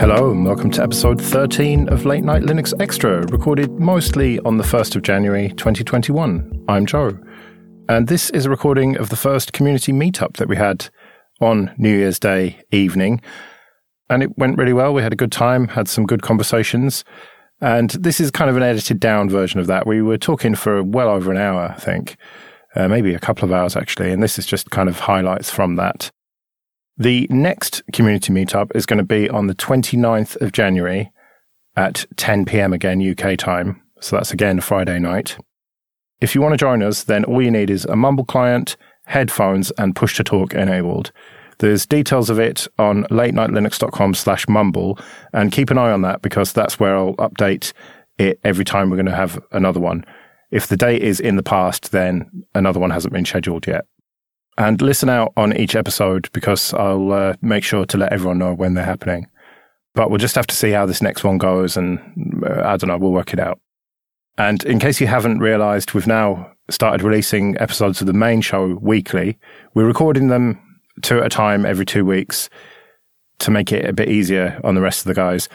Hello and welcome to episode 13 of Late Night Linux Extra, recorded mostly on the 1st of January 2021. I'm Joe, and this is a recording of the first community meetup that we had on New Year's Day evening, and it went really well. We had a good time, had some good conversations, and this is kind of an edited down version of that. We were talking for well over an hour, I think, maybe a couple of hours actually, and this is just kind of highlights from that. The next community meetup is going to be on the 29th of January at 10 p.m. again, UK time. So that's again Friday night. If you want to join us, then all you need is a Mumble client, headphones, and push-to-talk enabled. There's details of it on latenightlinux.com/mumble, and keep an eye on that because that's where I'll update it every time we're going to have another one. If the date is in the past, then another one hasn't been scheduled yet. And listen out on each episode because I'll make sure to let everyone know when they're happening. But we'll just have to see how this next one goes and I don't know, we'll work it out. And in case you haven't realised, we've now started releasing episodes of the main show weekly. We're recording them two at a time every 2 weeks to make it a bit easier on the rest of the guys.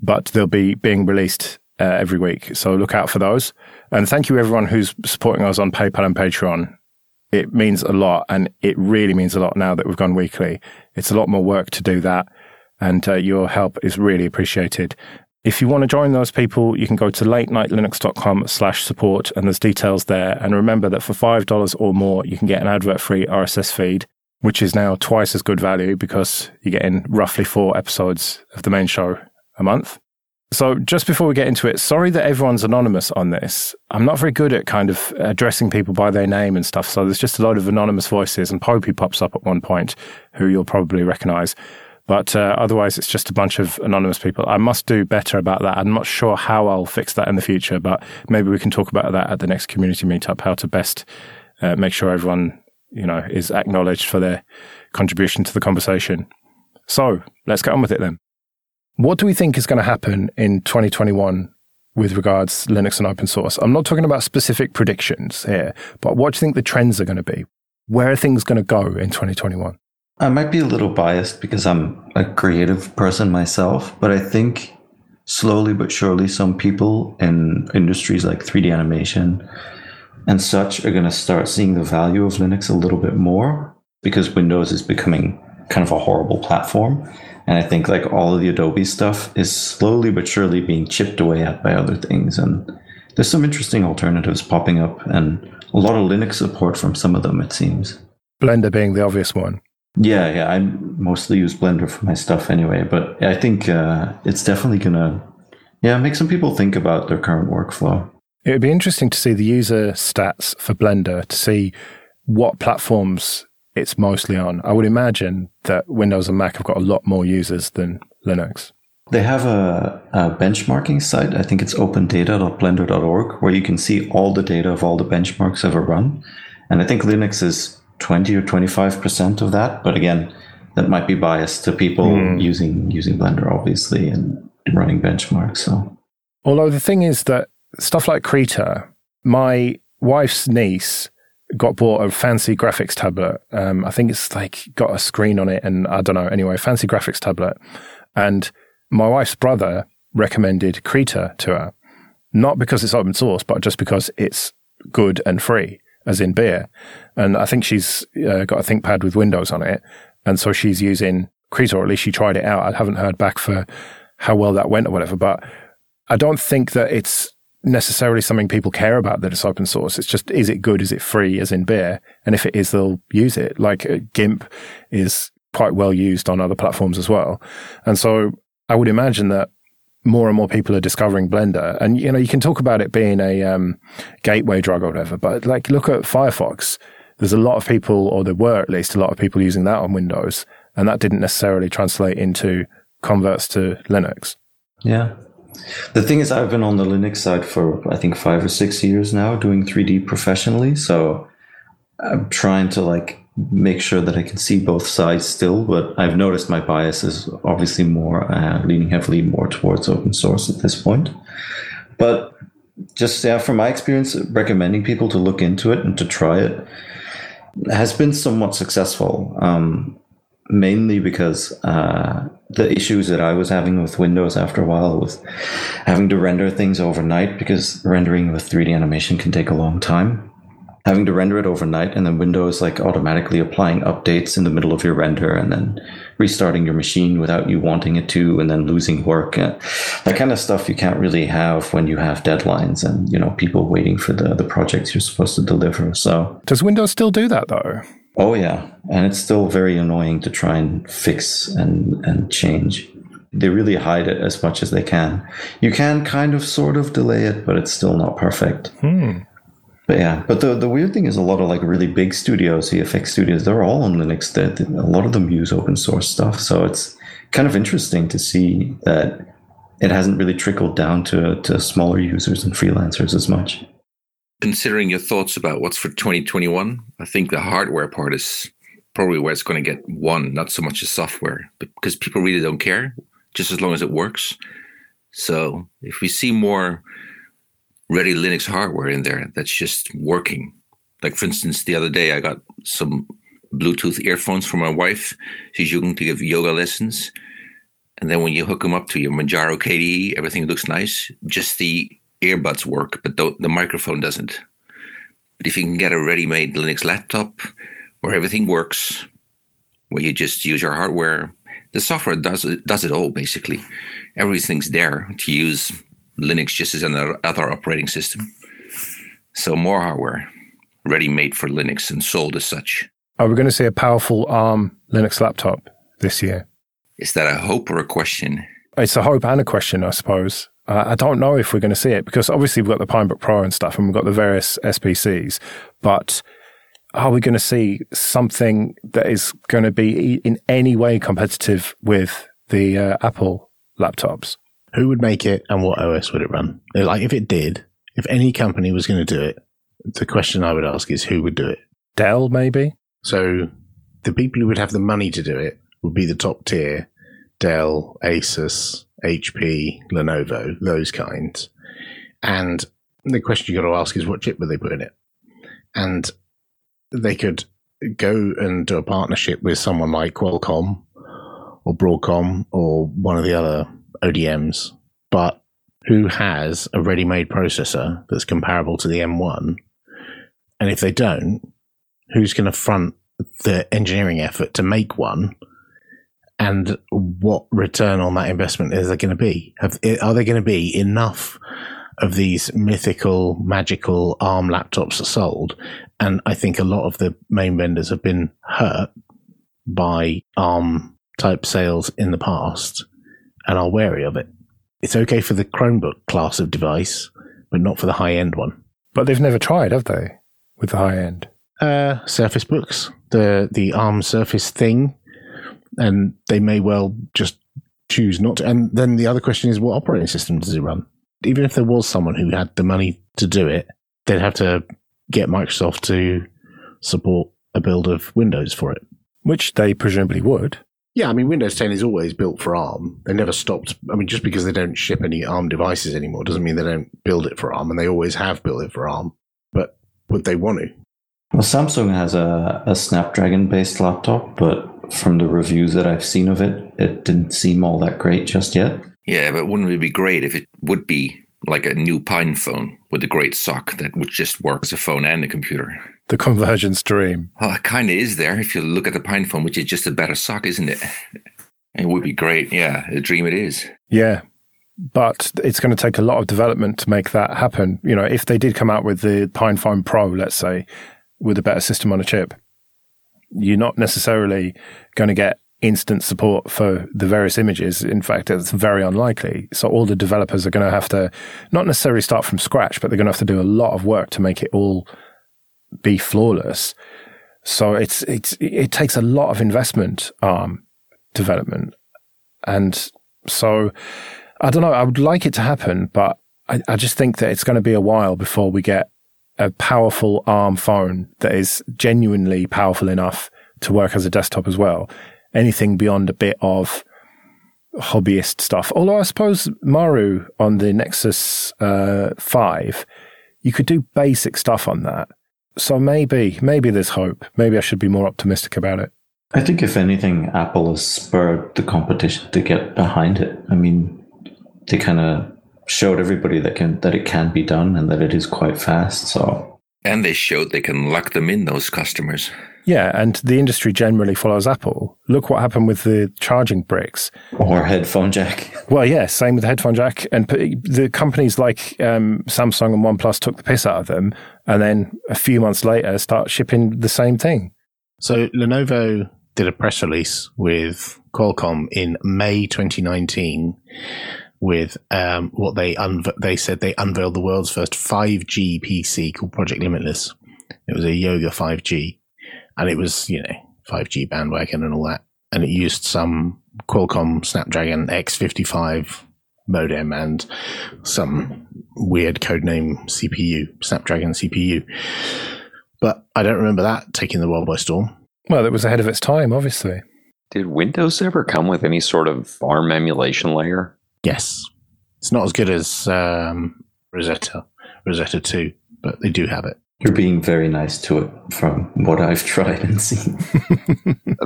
But they'll be being released every week, so look out for those. And thank you everyone who's supporting us on PayPal and Patreon. It means a lot, and it really means a lot now that we've gone weekly. It's a lot more work to do that, and your help is really appreciated. If you want to join those people, you can go to latenightlinux.com/support, and there's details there. And remember that for $5 or more, you can get an advert-free RSS feed, which is now twice as good value because you're getting roughly 4 episodes of the main show a month. So just before we get into it, sorry that everyone's anonymous on this. I'm not very good at kind of addressing people by their name and stuff, so there's just a lot of anonymous voices, and Popey pops up at one point, who you'll probably recognise. But otherwise, it's just a bunch of anonymous people. I must do better about that. I'm not sure how I'll fix that in the future, but maybe we can talk about that at the next community meetup, how to best make sure everyone, you know, is acknowledged for their contribution to the conversation. So let's get on with it then. What do we think is going to happen in 2021 with regards to Linux and open source? I'm not talking about specific predictions here, but what do you think the trends are going to be? Where are things going to go in 2021? I might be a little biased because I'm a creative person myself, but I think slowly but surely some people in industries like 3D animation and such are going to start seeing the value of Linux a little bit more because Windows is becoming kind of a horrible platform. And I think like all of the Adobe stuff is slowly but surely being chipped away at by other things. And there's some interesting alternatives popping up and a lot of Linux support from some of them, it seems. Blender being the obvious one. Yeah. I mostly use Blender for my stuff anyway, but I think it's definitely going to make some people think about their current workflow. It would be interesting to see the user stats for Blender to see what platforms it's mostly on. I would imagine that Windows and Mac have got a lot more users than Linux. They have a benchmarking site. I think it's opendata.blender.org, where you can see all the data of all the benchmarks ever run. And I think Linux is 20 or 25% of that. But again, that might be biased to people using Blender, obviously, and running benchmarks. So, although the thing is that stuff like Krita, my wife's niece got bought a fancy graphics tablet. I think it's like got a screen on it and I don't know. Anyway, fancy graphics tablet. And my wife's brother recommended Krita to her, not because it's open source, but just because it's good and free, as in beer. And I think she's got a ThinkPad with Windows on it. And so she's using Krita, or at least she tried it out. I haven't heard back for how well that went or whatever, but I don't think that it's necessarily something people care about that it's open source. It's just, is it good? Is it free? As in beer? And if it is, they'll use it. Like GIMP is quite well used on other platforms as well. And so I would imagine that more and more people are discovering Blender. And, you know, you can talk about it being a gateway drug or whatever, but like look at Firefox. There's a lot of people, or there were at least a lot of people using that on Windows. And that didn't necessarily translate into converts to Linux. Yeah. The thing is, I've been on the Linux side for, I think, 5 or 6 years now doing 3D professionally. So I'm trying to like make sure that I can see both sides still. But I've noticed my bias is obviously more leaning heavily more towards open source at this point. But just from my experience, recommending people to look into it and to try it has been somewhat successful. mainly because the issues that I was having with Windows after a while was having to render things overnight, because rendering with 3D animation can take a long time. Having to render it overnight, and then Windows like automatically applying updates in the middle of your render, and then restarting your machine without you wanting it to, and then losing work. That kind of stuff you can't really have when you have deadlines and, you know, people waiting for the projects you're supposed to deliver. So does Windows still do that though? Oh yeah, and it's still very annoying to try and fix and change. They really hide it as much as they can. You can kind of sort of delay it, but it's still not perfect. But yeah, but the weird thing is a lot of like really big studios, EFX studios, they're all on Linux. A lot of them use open source stuff. So it's kind of interesting to see that it hasn't really trickled down to smaller users and freelancers as much. Considering your thoughts about what's for 2021, I think the hardware part is probably where it's going to get won, not so much the software, but because people really don't care, just as long as it works. So if we see more ready Linux hardware in there that's just working. Like, for instance, the other day I got some Bluetooth earphones for my wife. She's using to give yoga lessons. And then when you hook them up to your Manjaro KDE, everything looks nice. Just the earbuds work, but the microphone doesn't. But if you can get a ready-made Linux laptop where everything works, where you just use your hardware, the software does it all, basically. Everything's there to use Linux just as another operating system. So more hardware, ready-made for Linux and sold as such. Are we going to see a powerful ARM Linux laptop this year? Is that a hope or a question? It's a hope and a question, I suppose. I don't know if we're going to see it, because obviously we've got the Pinebook Pro and stuff, and we've got the various SPCs, but are we going to see something that is going to be in any way competitive with the Apple laptops? Who would make it and what OS would it run? Like, if it did, if any company was going to do it, the question I would ask is who would do it? Dell, maybe? So the people who would have the money to do it would be the top tier, Dell, Asus, HP, Lenovo, those kinds. And the question you got to ask is what chip would they put in it? And they could go and do a partnership with someone like Qualcomm or Broadcom or one of the other ODMs, but who has a ready-made processor that's comparable to the M1? And if they don't, who's going to front the engineering effort to make one? And what return on that investment is there going to be? Are there going to be enough of these mythical, magical ARM laptops sold? And I think a lot of the main vendors have been hurt by ARM-type sales in the past, and are wary of it. It's okay for the Chromebook class of device, but not for the high-end one. But they've never tried, have they, with the high-end? Surface Books, the ARM Surface thing, and they may well just choose not to. And then the other question is, what operating system does it run? Even if there was someone who had the money to do it, they'd have to get Microsoft to support a build of Windows for it. Which they presumably would. Yeah, I mean, Windows 10 is always built for ARM. They never stopped. I mean, just because they don't ship any ARM devices anymore doesn't mean they don't build it for ARM, and they always have built it for ARM. But would they want to? Well, Samsung has a Snapdragon-based laptop, but from the reviews that I've seen of it, it didn't seem all that great just yet. Yeah, but wouldn't it be great if it would be like a new Pine phone with a great sock that would just work as a phone and a computer? The convergence dream. Well, it kind of is there if you look at the Pine phone, which is just a better sock, isn't it? It would be great. Yeah, a dream it is. Yeah, but it's going to take a lot of development to make that happen. You know, if they did come out with the Pine Phone Pro, let's say, with a better system on a chip, you're not necessarily going to get instant support for the various images. In fact, it's very unlikely. So all the developers are going to have to not necessarily start from scratch, but they're going to have to do a lot of work to make it all be flawless. So it takes a lot of investment, development. And so I don't know, I would like it to happen, but I just think that it's going to be a while before we get a powerful ARM phone that is genuinely powerful enough to work as a desktop as well. Anything beyond a bit of hobbyist stuff. Although I suppose Maru on the Nexus 5, you could do basic stuff on that. So maybe there's hope. Maybe I should be more optimistic about it. I think if anything, Apple has spurred the competition to get behind it. I mean, they kind of showed everybody that it can be done and that it is quite fast. So, and they showed they can lock them in, those customers. Yeah, and the industry generally follows Apple. Look what happened with the charging bricks. Or headphone jack. Well, yeah, same with the headphone jack. And the companies like Samsung and OnePlus took the piss out of them, and then a few months later start shipping the same thing. So Lenovo did a press release with Qualcomm in May 2019 with what they said they unveiled the world's first 5G PC called Project Limitless. It was a Yoga 5G. And it was, 5G bandwagon and all that. And it used some Qualcomm Snapdragon X55 modem and some weird codename CPU, Snapdragon CPU. But I don't remember that taking the world by storm. Well, that was ahead of its time, obviously. Did Windows ever come with any sort of ARM emulation layer? Yes. It's not as good as Rosetta 2, but they do have it. You're being very nice to it from what I've tried and seen.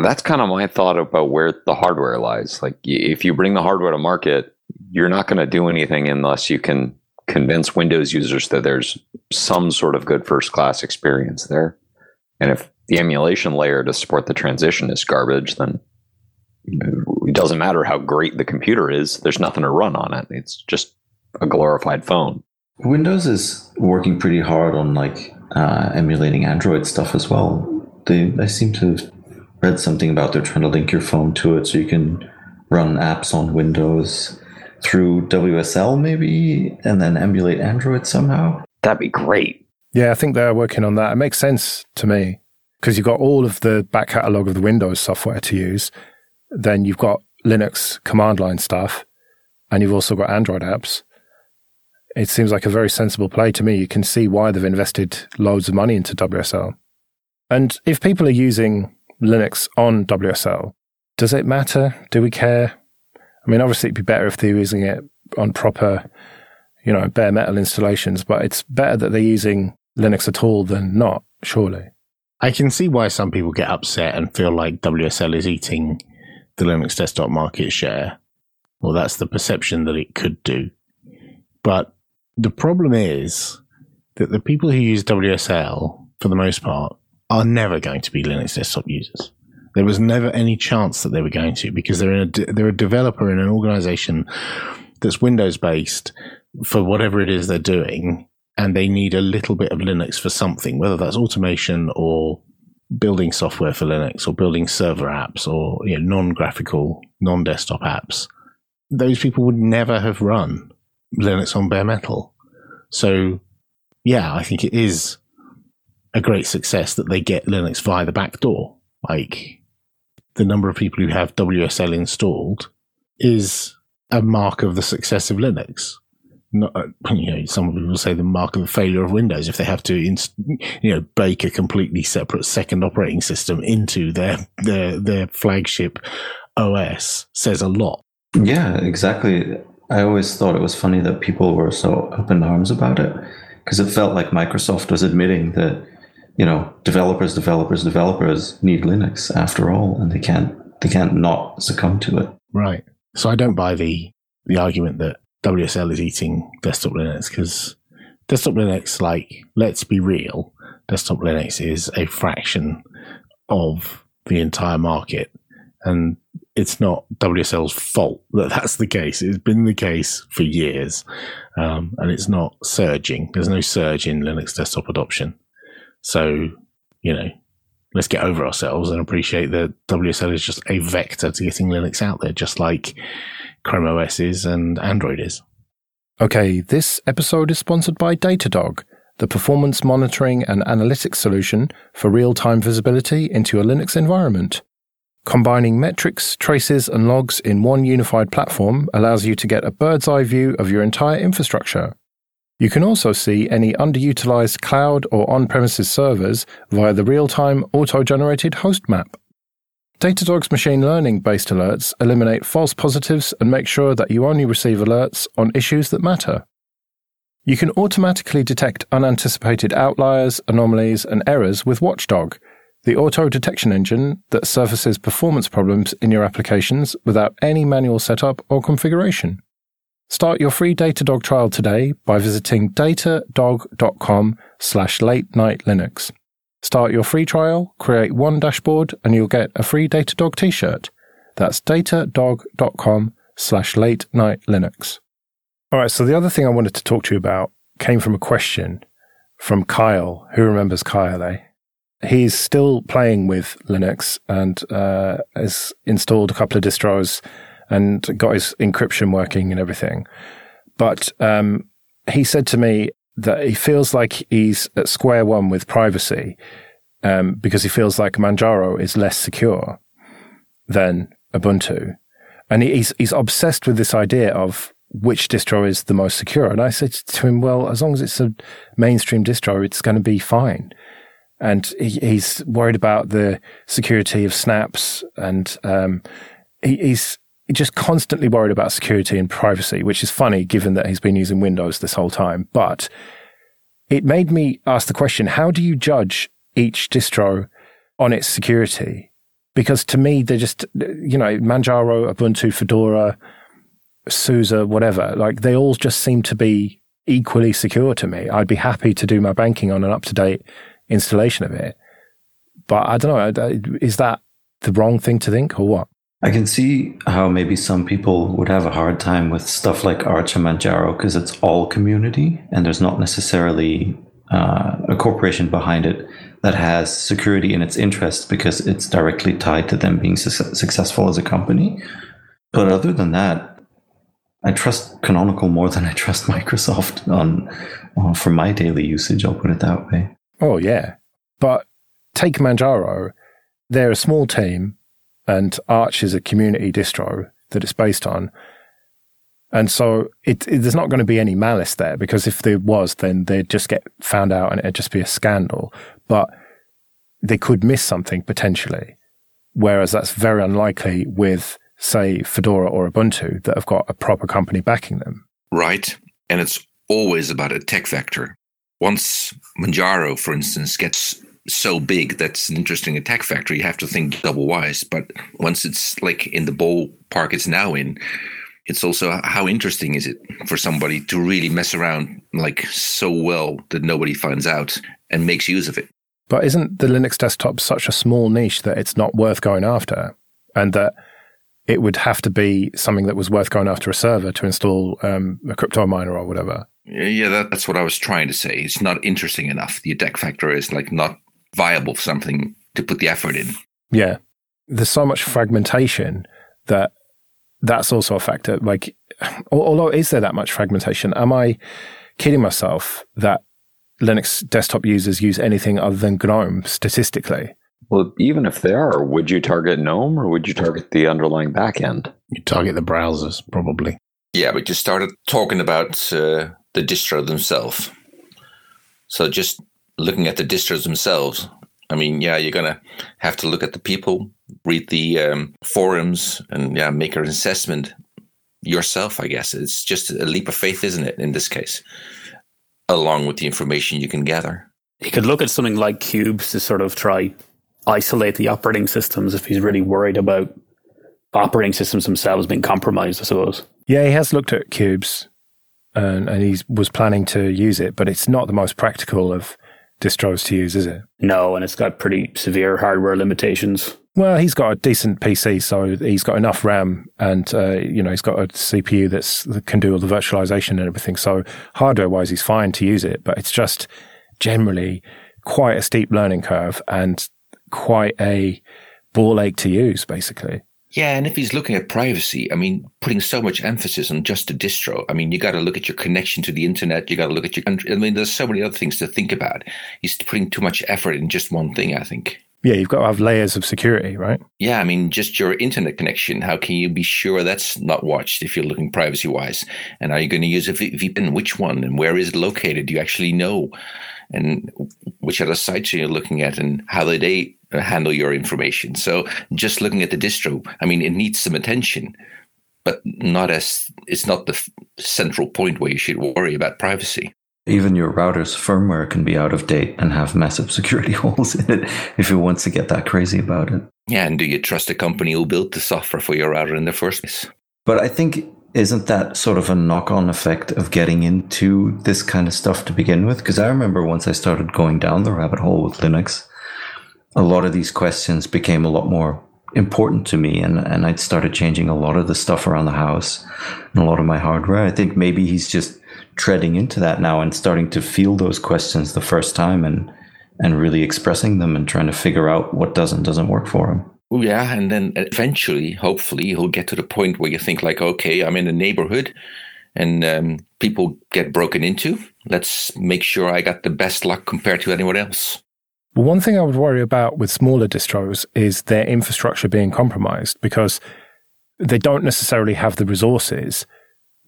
That's kind of my thought about where the hardware lies. Like, if you bring the hardware to market, you're not going to do anything unless you can convince Windows users that there's some sort of good first-class experience there. And if the emulation layer to support the transition is garbage, then it doesn't matter how great the computer is. There's nothing to run on it. It's just a glorified phone. Windows is working pretty hard on emulating Android stuff as well. I seem to have read something about they're trying to link your phone to it so you can run apps on Windows through WSL maybe, and then emulate Android somehow. That'd be great. Yeah, I think they're working on that. It makes sense to me because you've got all of the back catalog of the Windows software to use. Then you've got Linux command line stuff, and you've also got Android apps. It seems like a very sensible play to me. You can see why they've invested loads of money into WSL. And if people are using Linux on WSL, does it matter? Do we care? I mean, obviously it'd be better if they're using it on proper, bare metal installations, but it's better that they're using Linux at all than not, surely. I can see why some people get upset and feel like WSL is eating the Linux desktop market share. Well, that's the perception that it could do. But the problem is that the people who use WSL, for the most part, are never going to be Linux desktop users. There was never any chance that they were going to, because they're a developer in an organization that's Windows-based for whatever it is they're doing, and they need a little bit of Linux for something, whether that's automation or building software for Linux or building server apps or non-graphical, non-desktop apps. Those people would never have run Linux on bare metal. So, yeah, I think it is a great success that they get Linux via the back door. Like, the number of people who have WSL installed is a mark of the success of Linux. Not, some people say the mark of the failure of Windows if they have to, bake a completely separate second operating system into their flagship OS says a lot. Yeah, exactly. I always thought it was funny that people were so up in arms about it because it felt like Microsoft was admitting that, developers need Linux after all, and they can't not succumb to it. Right. So I don't buy the argument that WSL is eating desktop Linux because desktop Linux, let's be real, desktop Linux is a fraction of the entire market. And it's not WSL's fault that that's the case. It's been the case for years. And it's not surging. There's no surge in Linux desktop adoption. So, let's get over ourselves and appreciate that WSL is just a vector to getting Linux out there, just like Chrome OS is and Android is. Okay, this episode is sponsored by Datadog, the performance monitoring and analytics solution for real-time visibility into a Linux environment. Combining metrics, traces, and logs in one unified platform allows you to get a bird's-eye view of your entire infrastructure. You can also see any underutilized cloud or on-premises servers via the real-time auto-generated host map. Datadog's machine learning-based alerts eliminate false positives and make sure that you only receive alerts on issues that matter. You can automatically detect unanticipated outliers, anomalies, and errors with Watchdog, the auto detection engine that surfaces performance problems in your applications without any manual setup or configuration. Start your free Datadog trial today by visiting datadog.com/late-night-linux. Start your free trial, create one dashboard, and you'll get a free Datadog t-shirt. That's datadog.com/late-night-linux. All right, so the other thing I wanted to talk to you about came from a question from Kyle. Who remembers Kyle, eh? He's still playing with Linux and has installed a couple of distros and got his encryption working and everything. But he said to me that he feels like he's at square one with privacy because he feels like Manjaro is less secure than Ubuntu. And he's obsessed with this idea of which distro is the most secure. And I said to him, well, as long as it's a mainstream distro, it's going to be fine. And he's worried about the security of snaps, and he's just constantly worried about security and privacy, which is funny given that he's been using Windows this whole time. But it made me ask the question, how do you judge each distro on its security? Because to me, they're just, you know, Manjaro, Ubuntu, Fedora, SUSE, whatever, like they all just seem to be equally secure to me. I'd be happy to do my banking on an up-to-date installation of it. But I don't know, is that the wrong thing to think or what? I can see how maybe some people would have a hard time with stuff like Arch and Manjaro because it's all community and there's not necessarily a corporation behind it that has security in its interest because it's directly tied to them being successful as a company. But other than that, I trust Canonical more than I trust Microsoft for my daily usage, I'll put it that way. Oh, yeah. But take Manjaro. They're a small team, and Arch is a community distro that it's based on. And so there's not going to be any malice there, because if there was, then they'd just get found out and it'd just be a scandal. But they could miss something potentially, whereas that's very unlikely with, say, Fedora or Ubuntu that have got a proper company backing them. Right. And it's always about a tech vector. Once Manjaro, for instance, gets so big that's an interesting attack vector, you have to think double-wise. But once it's like in the ballpark it's now in, it's also how interesting is it for somebody to really mess around like so well that nobody finds out and makes use of it. But isn't the Linux desktop such a small niche that it's not worth going after, and that it would have to be something that was worth going after a server to install a crypto miner or whatever? Yeah, that's what I was trying to say. It's not interesting enough. The attack factor is like not viable for something to put the effort in. Yeah. There's so much fragmentation that's also a factor. Like, although is there that much fragmentation? Am I kidding myself that Linux desktop users use anything other than GNOME statistically? Well, even if they are, would you target GNOME or would you target the underlying backend? You target the browsers, probably. Yeah, but you started talking about the distro themselves. So just looking at the distros themselves, I mean, yeah, you're going to have to look at the people, read the forums, and yeah, make an assessment yourself, I guess. It's just a leap of faith, isn't it, in this case, along with the information you can gather. You could look at something like Qubes to sort of try isolate the operating systems if he's really worried about operating systems themselves being compromised, I suppose. Yeah, he has looked at Qubes and he was planning to use it, but it's not the most practical of distros to use, is it? No, and it's got pretty severe hardware limitations. Well, he's got a decent PC, so he's got enough RAM and, he's got a CPU that can do all the virtualization and everything. So hardware-wise, he's fine to use it, but it's just generally quite a steep learning curve and quite a ball ache to use, basically. Yeah, and if he's looking at privacy, I mean, putting so much emphasis on just a distro, I mean, you got to look at your connection to the internet, you got to look at your country. I mean, there's so many other things to think about. He's putting too much effort in just one thing, I think. Yeah, you've got to have layers of security, right? Yeah, I mean, just your internet connection, how can you be sure that's not watched if you're looking privacy-wise? And are you going to use a VPN? Which one? And where is it located? Do you actually know? And which other sites are you looking at and how they handle your information? So just looking at the distro, I mean, it needs some attention, but it's not the central point where you should worry about privacy. Even your router's firmware can be out of date and have massive security holes in it if you want to get that crazy about it. Yeah, and do you trust the company who built the software for your router in the first place? But I think, isn't that sort of a knock-on effect of getting into this kind of stuff to begin with? Because I remember once I started going down the rabbit hole with Linux, a lot of these questions became a lot more important to me, and I'd started changing a lot of the stuff around the house and a lot of my hardware. I think maybe he's just treading into that now and starting to feel those questions the first time and really expressing them and trying to figure out what does and doesn't work for him. Yeah, and then eventually, hopefully, he'll get to the point where you think like, okay, I'm in a neighborhood and people get broken into. Let's make sure I got the best luck compared to anyone else. Well, one thing I would worry about with smaller distros is their infrastructure being compromised, because they don't necessarily have the resources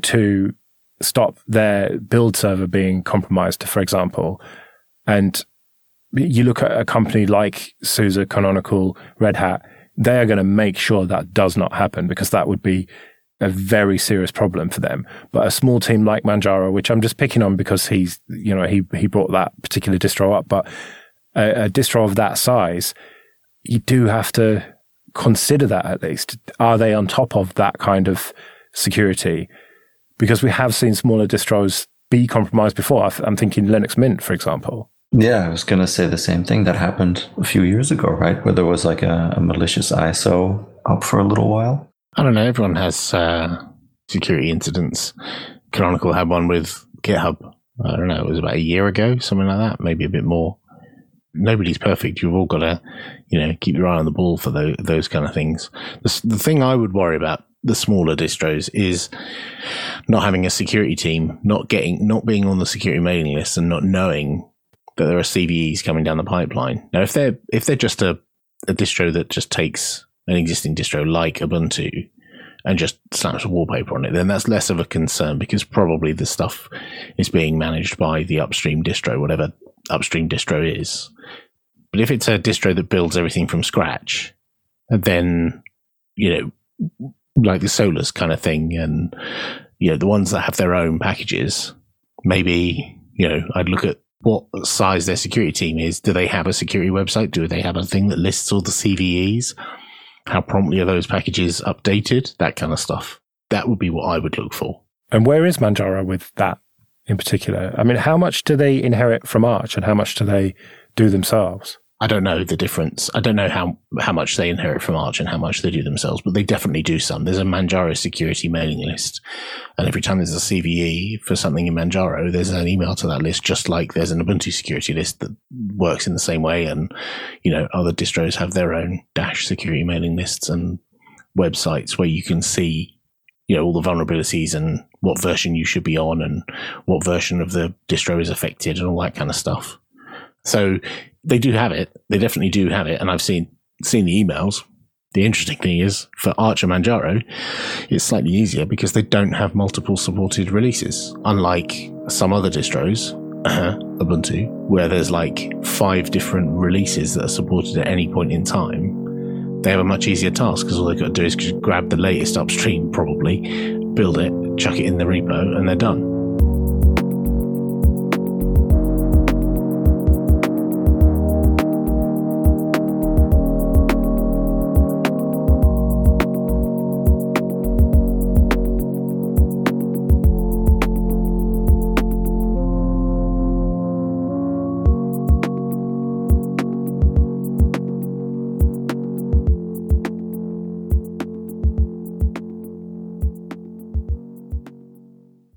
to stop their build server being compromised, for example. And you look at a company like SUSE, Canonical, Red Hat, they are going to make sure that does not happen, because that would be a very serious problem for them. But a small team like Manjaro, which I'm just picking on because he's, you know, he brought that particular distro up, but a distro of that size, you do have to consider that at least. Are they on top of that kind of security? Because we have seen smaller distros be compromised before. I'm thinking Linux Mint, for example. Yeah, I was going to say the same thing. That happened a few years ago, right? Where there was like a malicious ISO up for a little while. I don't know. Everyone has security incidents. Canonical had one with GitHub. I don't know. It was about a year ago, something like that. Maybe a bit more. Nobody's perfect. You've all got to, you know, keep your eye on the ball for those kind of things. The thing I would worry about the smaller distros is not having a security team, not being on the security mailing list, and not knowing that there are CVEs coming down the pipeline. Now, if they're just a distro that just takes an existing distro like Ubuntu and just slaps wallpaper on it, then that's less of a concern, because probably the stuff is being managed by the upstream distro, whatever upstream distro is. But if it's a distro that builds everything from scratch, then, you know, like the Solars kind of thing, and, you know, the ones that have their own packages, maybe, you know, I'd look at what size their security team is. Do they have a security website? Do they have a thing that lists all the CVEs? How promptly are those packages updated? That kind of stuff. That would be what I would look for. And where is Manjaro with that in particular? I mean, how much do they inherit from Arch and how much do they do themselves? I don't know the difference. I don't know how much they inherit from Arch and how much they do themselves, but they definitely do some. There's a Manjaro security mailing list, and every time there's a CVE for something in Manjaro, there's an email to that list, just like there's an Ubuntu security list that works in the same way. And, you know, other distros have their own dash security mailing lists and websites where you can see, you know, all the vulnerabilities and what version you should be on and what version of the distro is affected and all that kind of stuff. So they do have it. They definitely do have it. And I've seen the emails. The interesting thing is, for Arch and Manjaro, it's slightly easier because they don't have multiple supported releases, unlike some other distros, Ubuntu, where there's like 5 different releases that are supported at any point in time. They have a much easier task, because all they've got to do is grab the latest upstream, probably, build it, chuck it in the repo, and they're done.